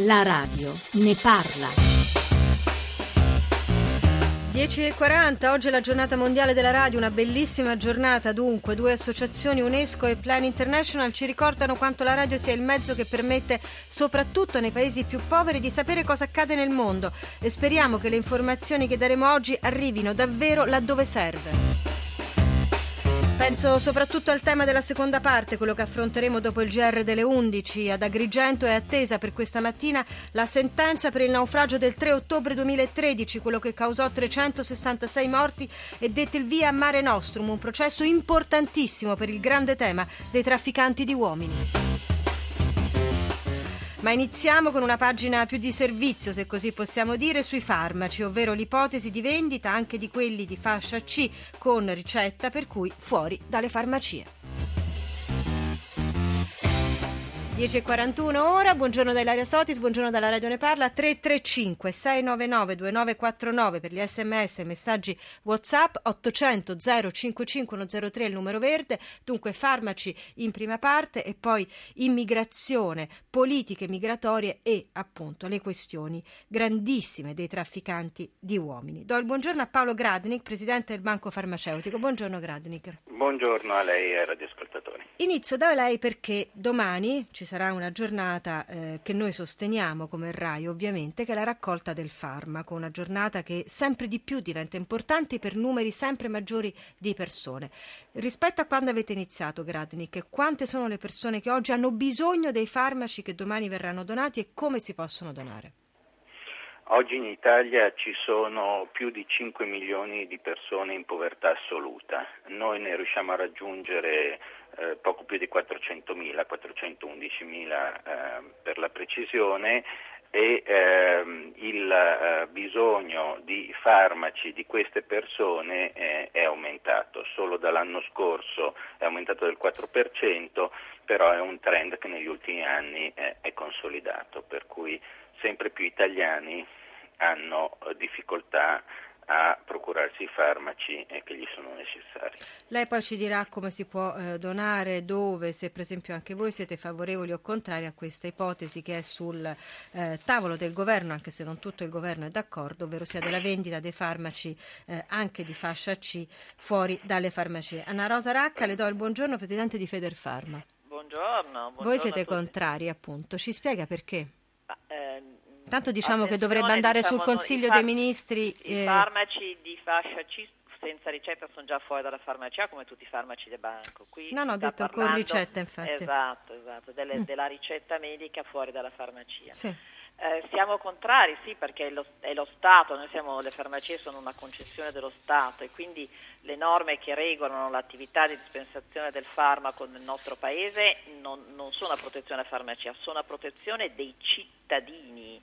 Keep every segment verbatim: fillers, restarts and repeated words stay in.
La radio ne parla. dieci e quaranta, oggi è la giornata mondiale della radio, una bellissima giornata dunque. Due associazioni, UNESCO e Plan International, ci ricordano quanto la radio sia il mezzo che permette, soprattutto nei paesi più poveri, di sapere cosa accade nel mondo, e speriamo che le informazioni che daremo oggi arrivino davvero laddove serve. Penso soprattutto al tema della seconda parte, quello che affronteremo dopo il G R delle undici. Ad Agrigento è attesa per questa mattina la sentenza per il naufragio del tre ottobre duemilatredici, quello che causò trecentosessantasei morti e dette il via a Mare Nostrum, un processo importantissimo per il grande tema dei trafficanti di uomini. Ma iniziamo con una pagina più di servizio, se così possiamo dire, sui farmaci, ovvero l'ipotesi di vendita anche di quelli di fascia C con ricetta, per cui fuori dalle farmacie. dieci e quarantuno ora, buongiorno da Ilaria Sotis, buongiorno dalla Radio Ne Parla. Tre tre cinque sei nove nove due nove quattro nove per gli sms e messaggi WhatsApp, ottocento zero cinquantacinque centotre è il numero verde. Dunque farmaci in prima parte e poi immigrazione, politiche migratorie e appunto le questioni grandissime dei trafficanti di uomini. Do il buongiorno a Paolo Gradnik, presidente del Banco Farmaceutico. Buongiorno Gradnik. Buongiorno a lei e ai radioascoltatori. Inizio da lei perché domani ci sarà una giornata eh, che noi sosteniamo come RAI ovviamente, che è la raccolta del farmaco, una giornata che sempre di più diventa importante per numeri sempre maggiori di persone. Rispetto a quando avete iniziato, Gradnik, quante sono le persone che oggi hanno bisogno dei farmaci che domani verranno donati e come si possono donare? Oggi in Italia ci sono più di cinque milioni di persone in povertà assoluta, noi ne riusciamo a raggiungere eh, poco più di quattrocentomila, quattrocentodicimila eh, per la precisione, e eh, il eh, bisogno di farmaci di queste persone eh, è aumentato, solo dall'anno scorso è aumentato del quattro per cento, però è un trend che negli ultimi anni eh, è consolidato, per cui sempre più italiani hanno difficoltà a procurarsi i farmaci che gli sono necessari. Lei poi ci dirà come si può donare, dove, se per esempio anche voi siete favorevoli o contrari a questa ipotesi che è sul eh, tavolo del governo, anche se non tutto il governo è d'accordo, ovvero sia della vendita dei farmaci eh, anche di fascia C fuori dalle farmacie. Anna Rosa Racca, le do il buongiorno, presidente di Federfarma. Buongiorno. buongiorno voi siete contrari, appunto, ci spiega perché? Ma, ehm, Tanto diciamo che dovrebbe andare diciamo, sul Consiglio no, far- dei Ministri. I eh... farmaci di fascia C senza ricetta sono già fuori dalla farmacia, come tutti i farmaci del banco. Qui no, no, ho detto parlando, con ricetta, infatti. Esatto, esatto, delle, mm. della ricetta medica fuori dalla farmacia. Sì. Eh, siamo contrari, sì, perché è lo, è lo Stato, noi siamo, le farmacie sono una concessione dello Stato e quindi le norme che regolano l'attività di dispensazione del farmaco nel nostro paese non, non sono a protezione della farmacia, sono a protezione dei cittadini,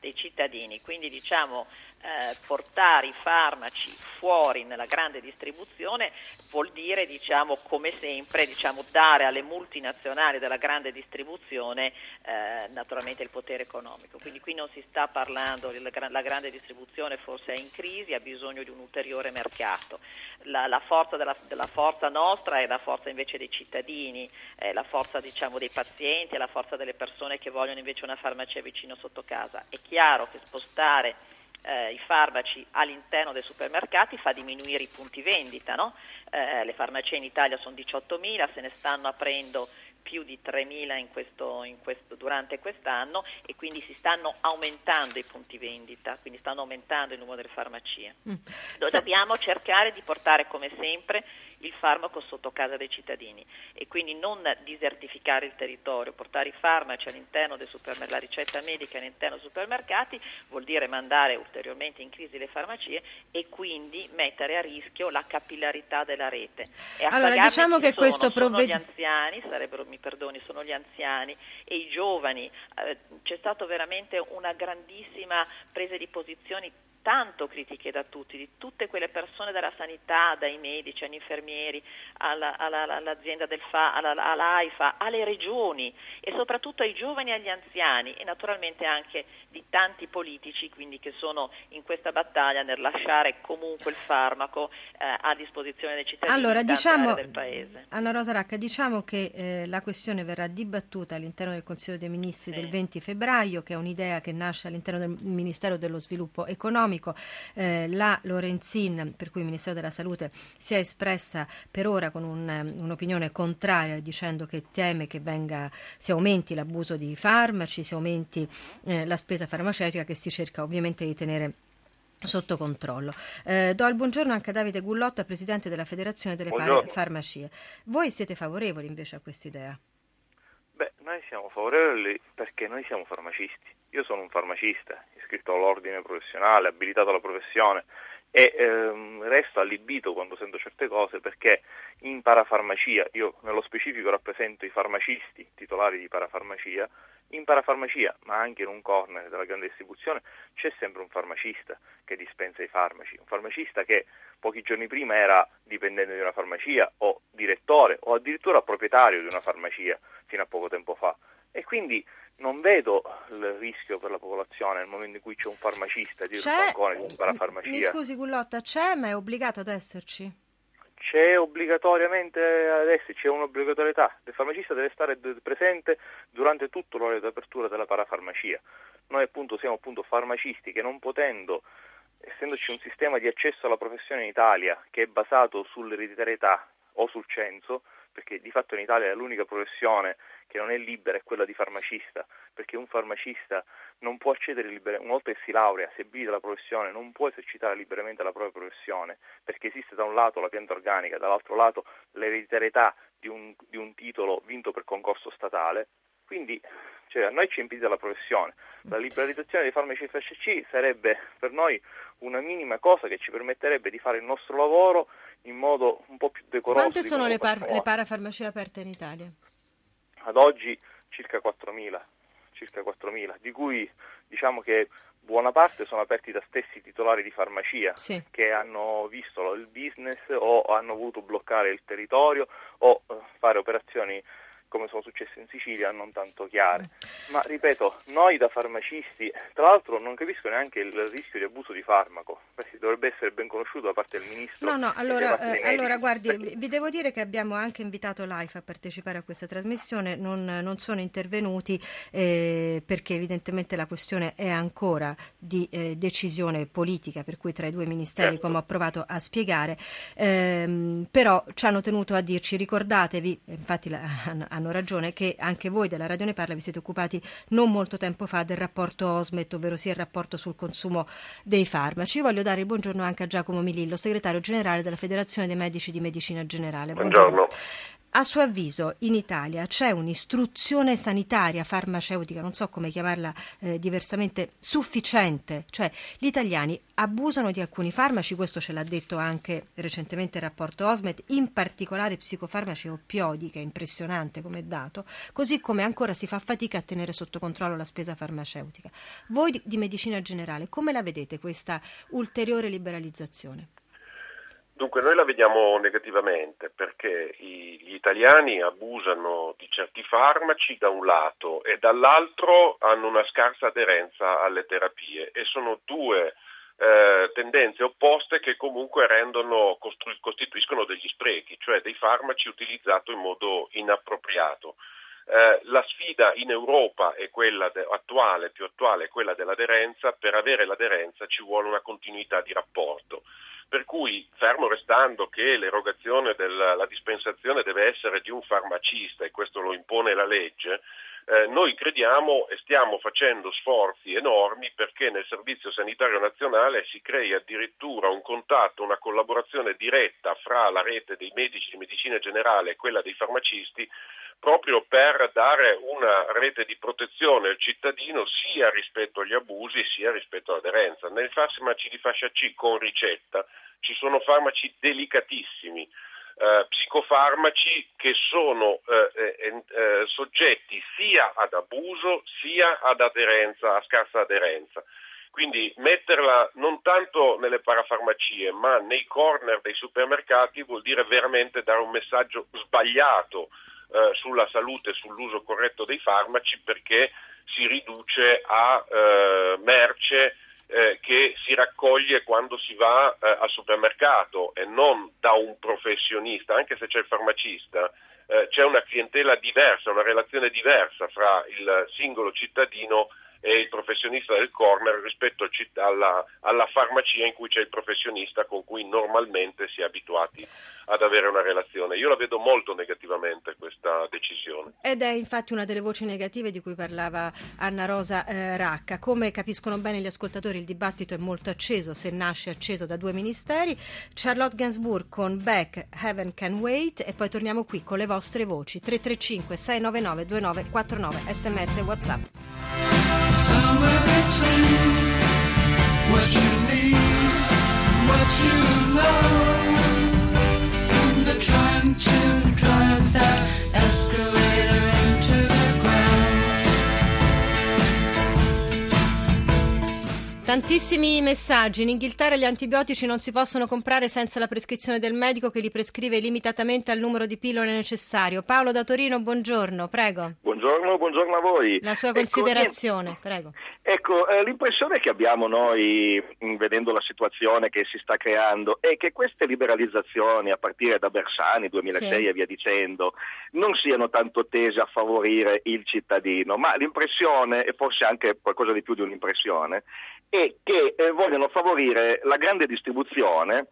dei cittadini. Quindi diciamo eh, portare i farmaci fuori nella grande distribuzione vuol dire, diciamo, come sempre, diciamo, dare alle multinazionali della grande distribuzione eh, naturalmente il potere economico. Quindi qui non si sta parlando, la grande distribuzione forse è in crisi, ha bisogno di un ulteriore mercato. La, la forza della, della forza nostra è la forza invece dei cittadini, è la forza, diciamo, dei pazienti, è la forza delle persone che vogliono invece una farmacia vicino sotto casa. È chiaro che spostare eh, i farmaci all'interno dei supermercati fa diminuire i punti vendita, no? Eh, le farmacie in Italia sono diciottomila, se ne stanno aprendo più di tremila in questo, in questo, durante quest'anno, e quindi si stanno aumentando i punti vendita, quindi stanno aumentando il numero delle farmacie. Mm. Noi sì. Dobbiamo cercare di portare, come sempre, il farmaco sotto casa dei cittadini e quindi non desertificare il territorio. Portare i farmaci all'interno dei supermercati, la ricetta medica all'interno dei supermercati vuol dire mandare ulteriormente in crisi le farmacie e quindi mettere a rischio la capillarità della rete. E a allora diciamo che sono, questo provved- sono gli anziani, sarebbero, mi perdoni, sono gli anziani e i giovani. Eh, c'è stato veramente una grandissima presa di posizioni tanto critiche da tutti, di tutte quelle persone dalla sanità, dai medici, agli infermieri, alla, alla, all'azienda del F A, alla, all'AIFA, alle regioni e soprattutto ai giovani e agli anziani e naturalmente anche di tanti politici, quindi, che sono in questa battaglia nel lasciare comunque il farmaco eh, a disposizione dei cittadini. Allora, diciamo, del paese. Anna Rosa Racca, diciamo che eh, la questione verrà dibattuta all'interno del Consiglio dei Ministri sì. del venti febbraio, che è un'idea che nasce all'interno del Ministero dello Sviluppo Economico. Eh, la Lorenzin, per cui il Ministero della Salute, si è espressa per ora con un, un'opinione contraria, dicendo che teme che venga, si aumenti l'abuso di farmaci, si aumenti eh, la spesa farmaceutica, che si cerca ovviamente di tenere sotto controllo. Eh, do il buongiorno anche a Davide Gullotta, presidente della Federazione delle Parafarmacie. Voi siete favorevoli invece a quest'idea? Beh, noi siamo favorevoli perché noi siamo farmacisti. Io sono un farmacista, iscritto all'ordine professionale, abilitato alla professione e ehm, resto allibito quando sento certe cose, perché in parafarmacia, io nello specifico rappresento i farmacisti titolari di parafarmacia, in parafarmacia, ma anche in un corner della grande distribuzione, c'è sempre un farmacista che dispensa i farmaci, un farmacista che pochi giorni prima era dipendente di una farmacia o direttore o addirittura proprietario di una farmacia fino a poco tempo fa. E quindi non vedo il rischio per la popolazione nel momento in cui c'è un farmacista dietro il bancone di un parafarmacia. Mi scusi Gullotta, c'è, ma è obbligato ad esserci? C'è obbligatoriamente ad esserci, c'è un'obbligatorietà. Il farmacista deve stare presente durante tutto l'orario di apertura della parafarmacia. Noi appunto siamo appunto farmacisti che, non potendo, essendoci un sistema di accesso alla professione in Italia che è basato sull'ereditarietà o sul censo, perché di fatto in Italia è l'unica professione che non è libera, è quella di farmacista, perché un farmacista non può accedere liberamente, una volta che si laurea, si abilita la professione, non può esercitare liberamente la propria professione, perché esiste da un lato la pianta organica, dall'altro lato l'ereditarietà di un, di un titolo vinto per concorso statale, quindi cioè, a noi ci impedita la professione. La liberalizzazione dei farmaci F S C sarebbe per noi una minima cosa che ci permetterebbe di fare il nostro lavoro in modo un po' più decoroso. Quante sono le, par- le parafarmacie aperte in Italia? Ad oggi circa quattromila, circa quattromila, di cui diciamo che buona parte sono aperti da stessi titolari di farmacia sì. che hanno visto il business o hanno voluto bloccare il territorio o fare operazioni come sono successe in Sicilia non tanto chiare. Ma ripeto, noi da farmacisti, tra l'altro, non capisco neanche il rischio di abuso di farmaco. Questo dovrebbe essere ben conosciuto da parte del ministro. No, no, allora, eh, allora guardi, perché... vi devo dire che abbiamo anche invitato l'AIFA a partecipare a questa trasmissione, non, non sono intervenuti eh, perché evidentemente la questione è ancora di eh, decisione politica, per cui tra i due ministeri, certo. come ho provato a spiegare, ehm, però ci hanno tenuto a dirci, ricordatevi, infatti la, hanno ragione, che anche voi della Radio Ne Parla vi siete occupati non molto tempo fa del rapporto OsMed, ovvero sia il rapporto sul consumo dei farmaci. Io voglio dare il buongiorno anche a Giacomo Milillo, segretario generale della Federazione dei Medici di Medicina Generale. Buongiorno. Buongiorno. A suo avviso in Italia c'è un'istruzione sanitaria farmaceutica, non so come chiamarla eh, diversamente, sufficiente? Cioè, gli italiani abusano di alcuni farmaci, questo ce l'ha detto anche recentemente il rapporto OsMed, in particolare psicofarmaci oppioidi, che è impressionante come dato, così come ancora si fa fatica a tenere sotto controllo la spesa farmaceutica. Voi di, di medicina generale, come la vedete questa ulteriore liberalizzazione? Dunque noi la vediamo negativamente, perché i, gli italiani abusano di certi farmaci da un lato e dall'altro hanno una scarsa aderenza alle terapie, e sono due eh, tendenze opposte che comunque rendono costru- costituiscono degli sprechi, cioè dei farmaci utilizzati in modo inappropriato. Eh, la sfida in Europa è quella de- attuale, più attuale, è quella dell'aderenza. Per avere l'aderenza ci vuole una continuità di rapporto. Per cui, fermo restando che l'erogazione della dispensazione deve essere di un farmacista, e questo lo impone la legge, eh, noi crediamo e stiamo facendo sforzi enormi perché nel Servizio Sanitario Nazionale si crei addirittura un contatto, una collaborazione diretta fra la rete dei medici di medicina generale e quella dei farmacisti, proprio per dare una rete di protezione al cittadino sia rispetto agli abusi sia rispetto all'aderenza. Nei farmaci di fascia C con ricetta ci sono farmaci delicatissimi, eh, psicofarmaci che sono eh, eh, eh, soggetti sia ad abuso sia ad aderenza, a scarsa aderenza. Quindi metterla non tanto nelle parafarmacie ma nei corner dei supermercati vuol dire veramente dare un messaggio sbagliato eh, sulla salute e sull'uso corretto dei farmaci, perché si riduce a eh, merce eh, che si raccoglie quando si va eh, al supermercato e non da un professionista, anche se c'è il farmacista. Eh, c'è una clientela diversa, una relazione diversa fra il singolo cittadino e il professionista del corner rispetto alla, alla farmacia in cui c'è il professionista con cui normalmente si è abituati ad avere una relazione. Io la vedo molto negativamente questa decisione. Ed è infatti una delle voci negative di cui parlava Anna Rosa eh, Racca. Come capiscono bene gli ascoltatori, il dibattito è molto acceso, se nasce acceso da due ministeri. Charlotte Gainsbourg con Back, Heaven Can Wait, e poi torniamo qui con le vostre voci. Tre tre cinque sei nove nove due nove quattro nove, sms e whatsapp. Somewhere between what you need, what you love, and the trying to drive that escalator into the ground. Tantissimi messaggi. In Inghilterra gli antibiotici non si possono comprare senza la prescrizione del medico, che li prescrive limitatamente al numero di pillole necessario. Paolo da Torino, buongiorno, prego. Buongiorno, buongiorno a voi. La sua considerazione, ecco, prego. Ecco, eh, l'impressione che abbiamo noi, vedendo la situazione che si sta creando, è che queste liberalizzazioni, a partire da Bersani, duemilasei sì, e via dicendo, non siano tanto tese a favorire il cittadino, ma l'impressione, e forse anche qualcosa di più di un'impressione, è che eh, vogliono favorire la grande distribuzione,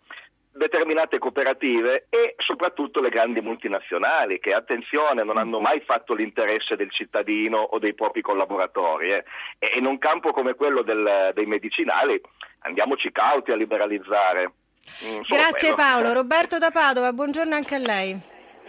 determinate cooperative e soprattutto le grandi multinazionali, che, attenzione, non hanno mai fatto l'interesse del cittadino o dei propri collaboratori. Eh. E in un campo come quello del, dei medicinali andiamoci cauti a liberalizzare. Mm, Grazie quello. Paolo. Roberto da Padova, buongiorno anche a lei.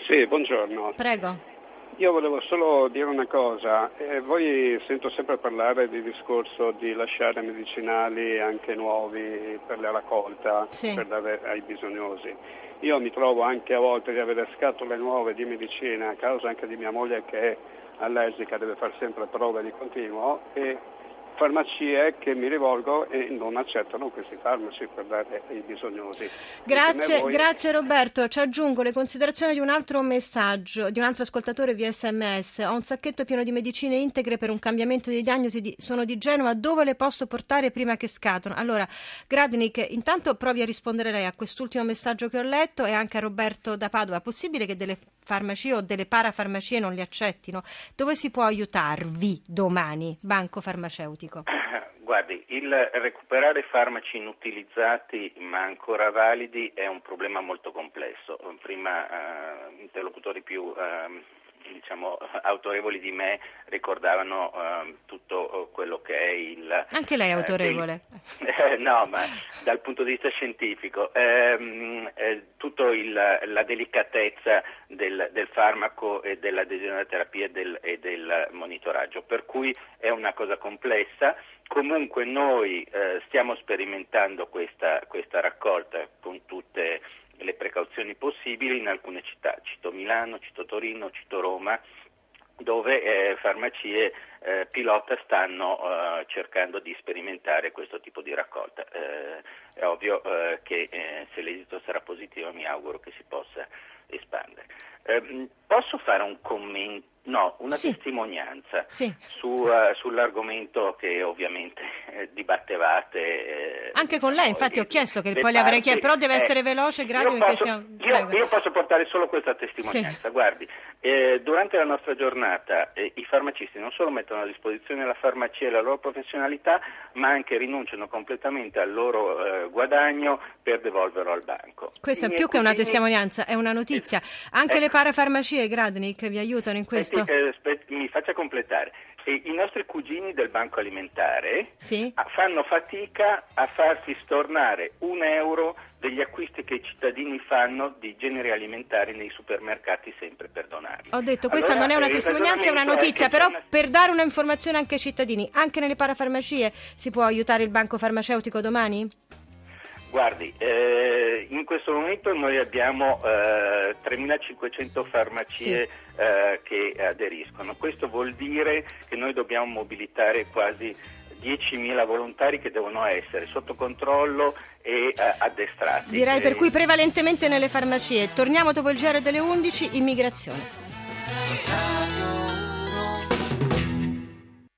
Sì, buongiorno. Prego. Io volevo solo dire una cosa, eh, voi sento sempre parlare del discorso di lasciare medicinali anche nuovi per la raccolta, sì, per dare ai bisognosi. Io mi trovo anche a volte di avere scatole nuove di medicina a causa anche di mia moglie che è allergica, deve fare sempre prove di continuo, e farmacie che mi rivolgo e non accettano questi farmaci per dare ai bisognosi. Grazie, voi... grazie Roberto. Ci aggiungo le considerazioni di un altro messaggio, di un altro ascoltatore via sms. Ho un sacchetto pieno di medicine integre per un cambiamento di diagnosi, di... sono di Genova, dove le posso portare prima che scattano? Allora, Gradnik, intanto provi a rispondere lei a quest'ultimo messaggio che ho letto e anche a Roberto da Padova. È possibile che delle farmacie o delle parafarmacie non li accettino? Dove si può aiutarvi domani? Banco Farmaceutico. Guardi, il recuperare farmaci inutilizzati ma ancora validi è un problema molto complesso. Prima eh, interlocutori più eh, diciamo autorevoli di me ricordavano eh, tutto quello che è il... Anche lei è autorevole. Eh, eh, no, ma dal punto di vista scientifico, ehm, eh, tutto il, la delicatezza del, del farmaco e dell'adesione alla terapia e del, e del monitoraggio, per cui è una cosa complessa. Comunque noi eh, stiamo sperimentando questa, questa raccolta con tutte le precauzioni possibili in alcune città, cito Milano, cito Torino, cito Roma, dove eh, farmacie eh, pilota stanno eh, cercando di sperimentare questo tipo di raccolta. Eh, è ovvio eh, che eh, se l'esito sarà positivo mi auguro che si possa espandere. Eh, posso fare un commento? No, una sì, testimonianza sì. Su, uh, sull'argomento che ovviamente eh, dibattevate. Eh, Anche con lei, infatti, di, ho chiesto che poi le avrei chiesto, però deve eh, essere veloce, grazie. Io, posso, siamo... io, io posso portare solo questa testimonianza. Sì. Guardi, eh, durante la nostra giornata eh, i farmacisti non solo mettono a disposizione la farmacia e la loro professionalità, ma anche rinunciano completamente al loro eh, guadagno per devolverlo al banco. Questa è più che una testimonianza, è una notizia. Eh, Anche eh, le parafarmacie, Gradnik, vi aiutano in questo? Eh, aspetta, mi faccia completare. E i nostri cugini del Banco Alimentare sì, fanno fatica a farsi stornare un euro degli acquisti che i cittadini fanno di generi alimentari nei supermercati, sempre per donarli. Ho detto, questa allora, non è una testimonianza, è una notizia, però una... per dare un'informazione anche ai cittadini, anche nelle parafarmacie si può aiutare il Banco Farmaceutico domani? Guardi, eh, in questo momento noi abbiamo eh, tremilacinquecento farmacie sì, eh, che aderiscono. Questo vuol dire che noi dobbiamo mobilitare quasi diecimila volontari che devono essere sotto controllo e eh, addestrati. Direi per cui prevalentemente nelle farmacie. Torniamo dopo il giro delle undici, immigrazione.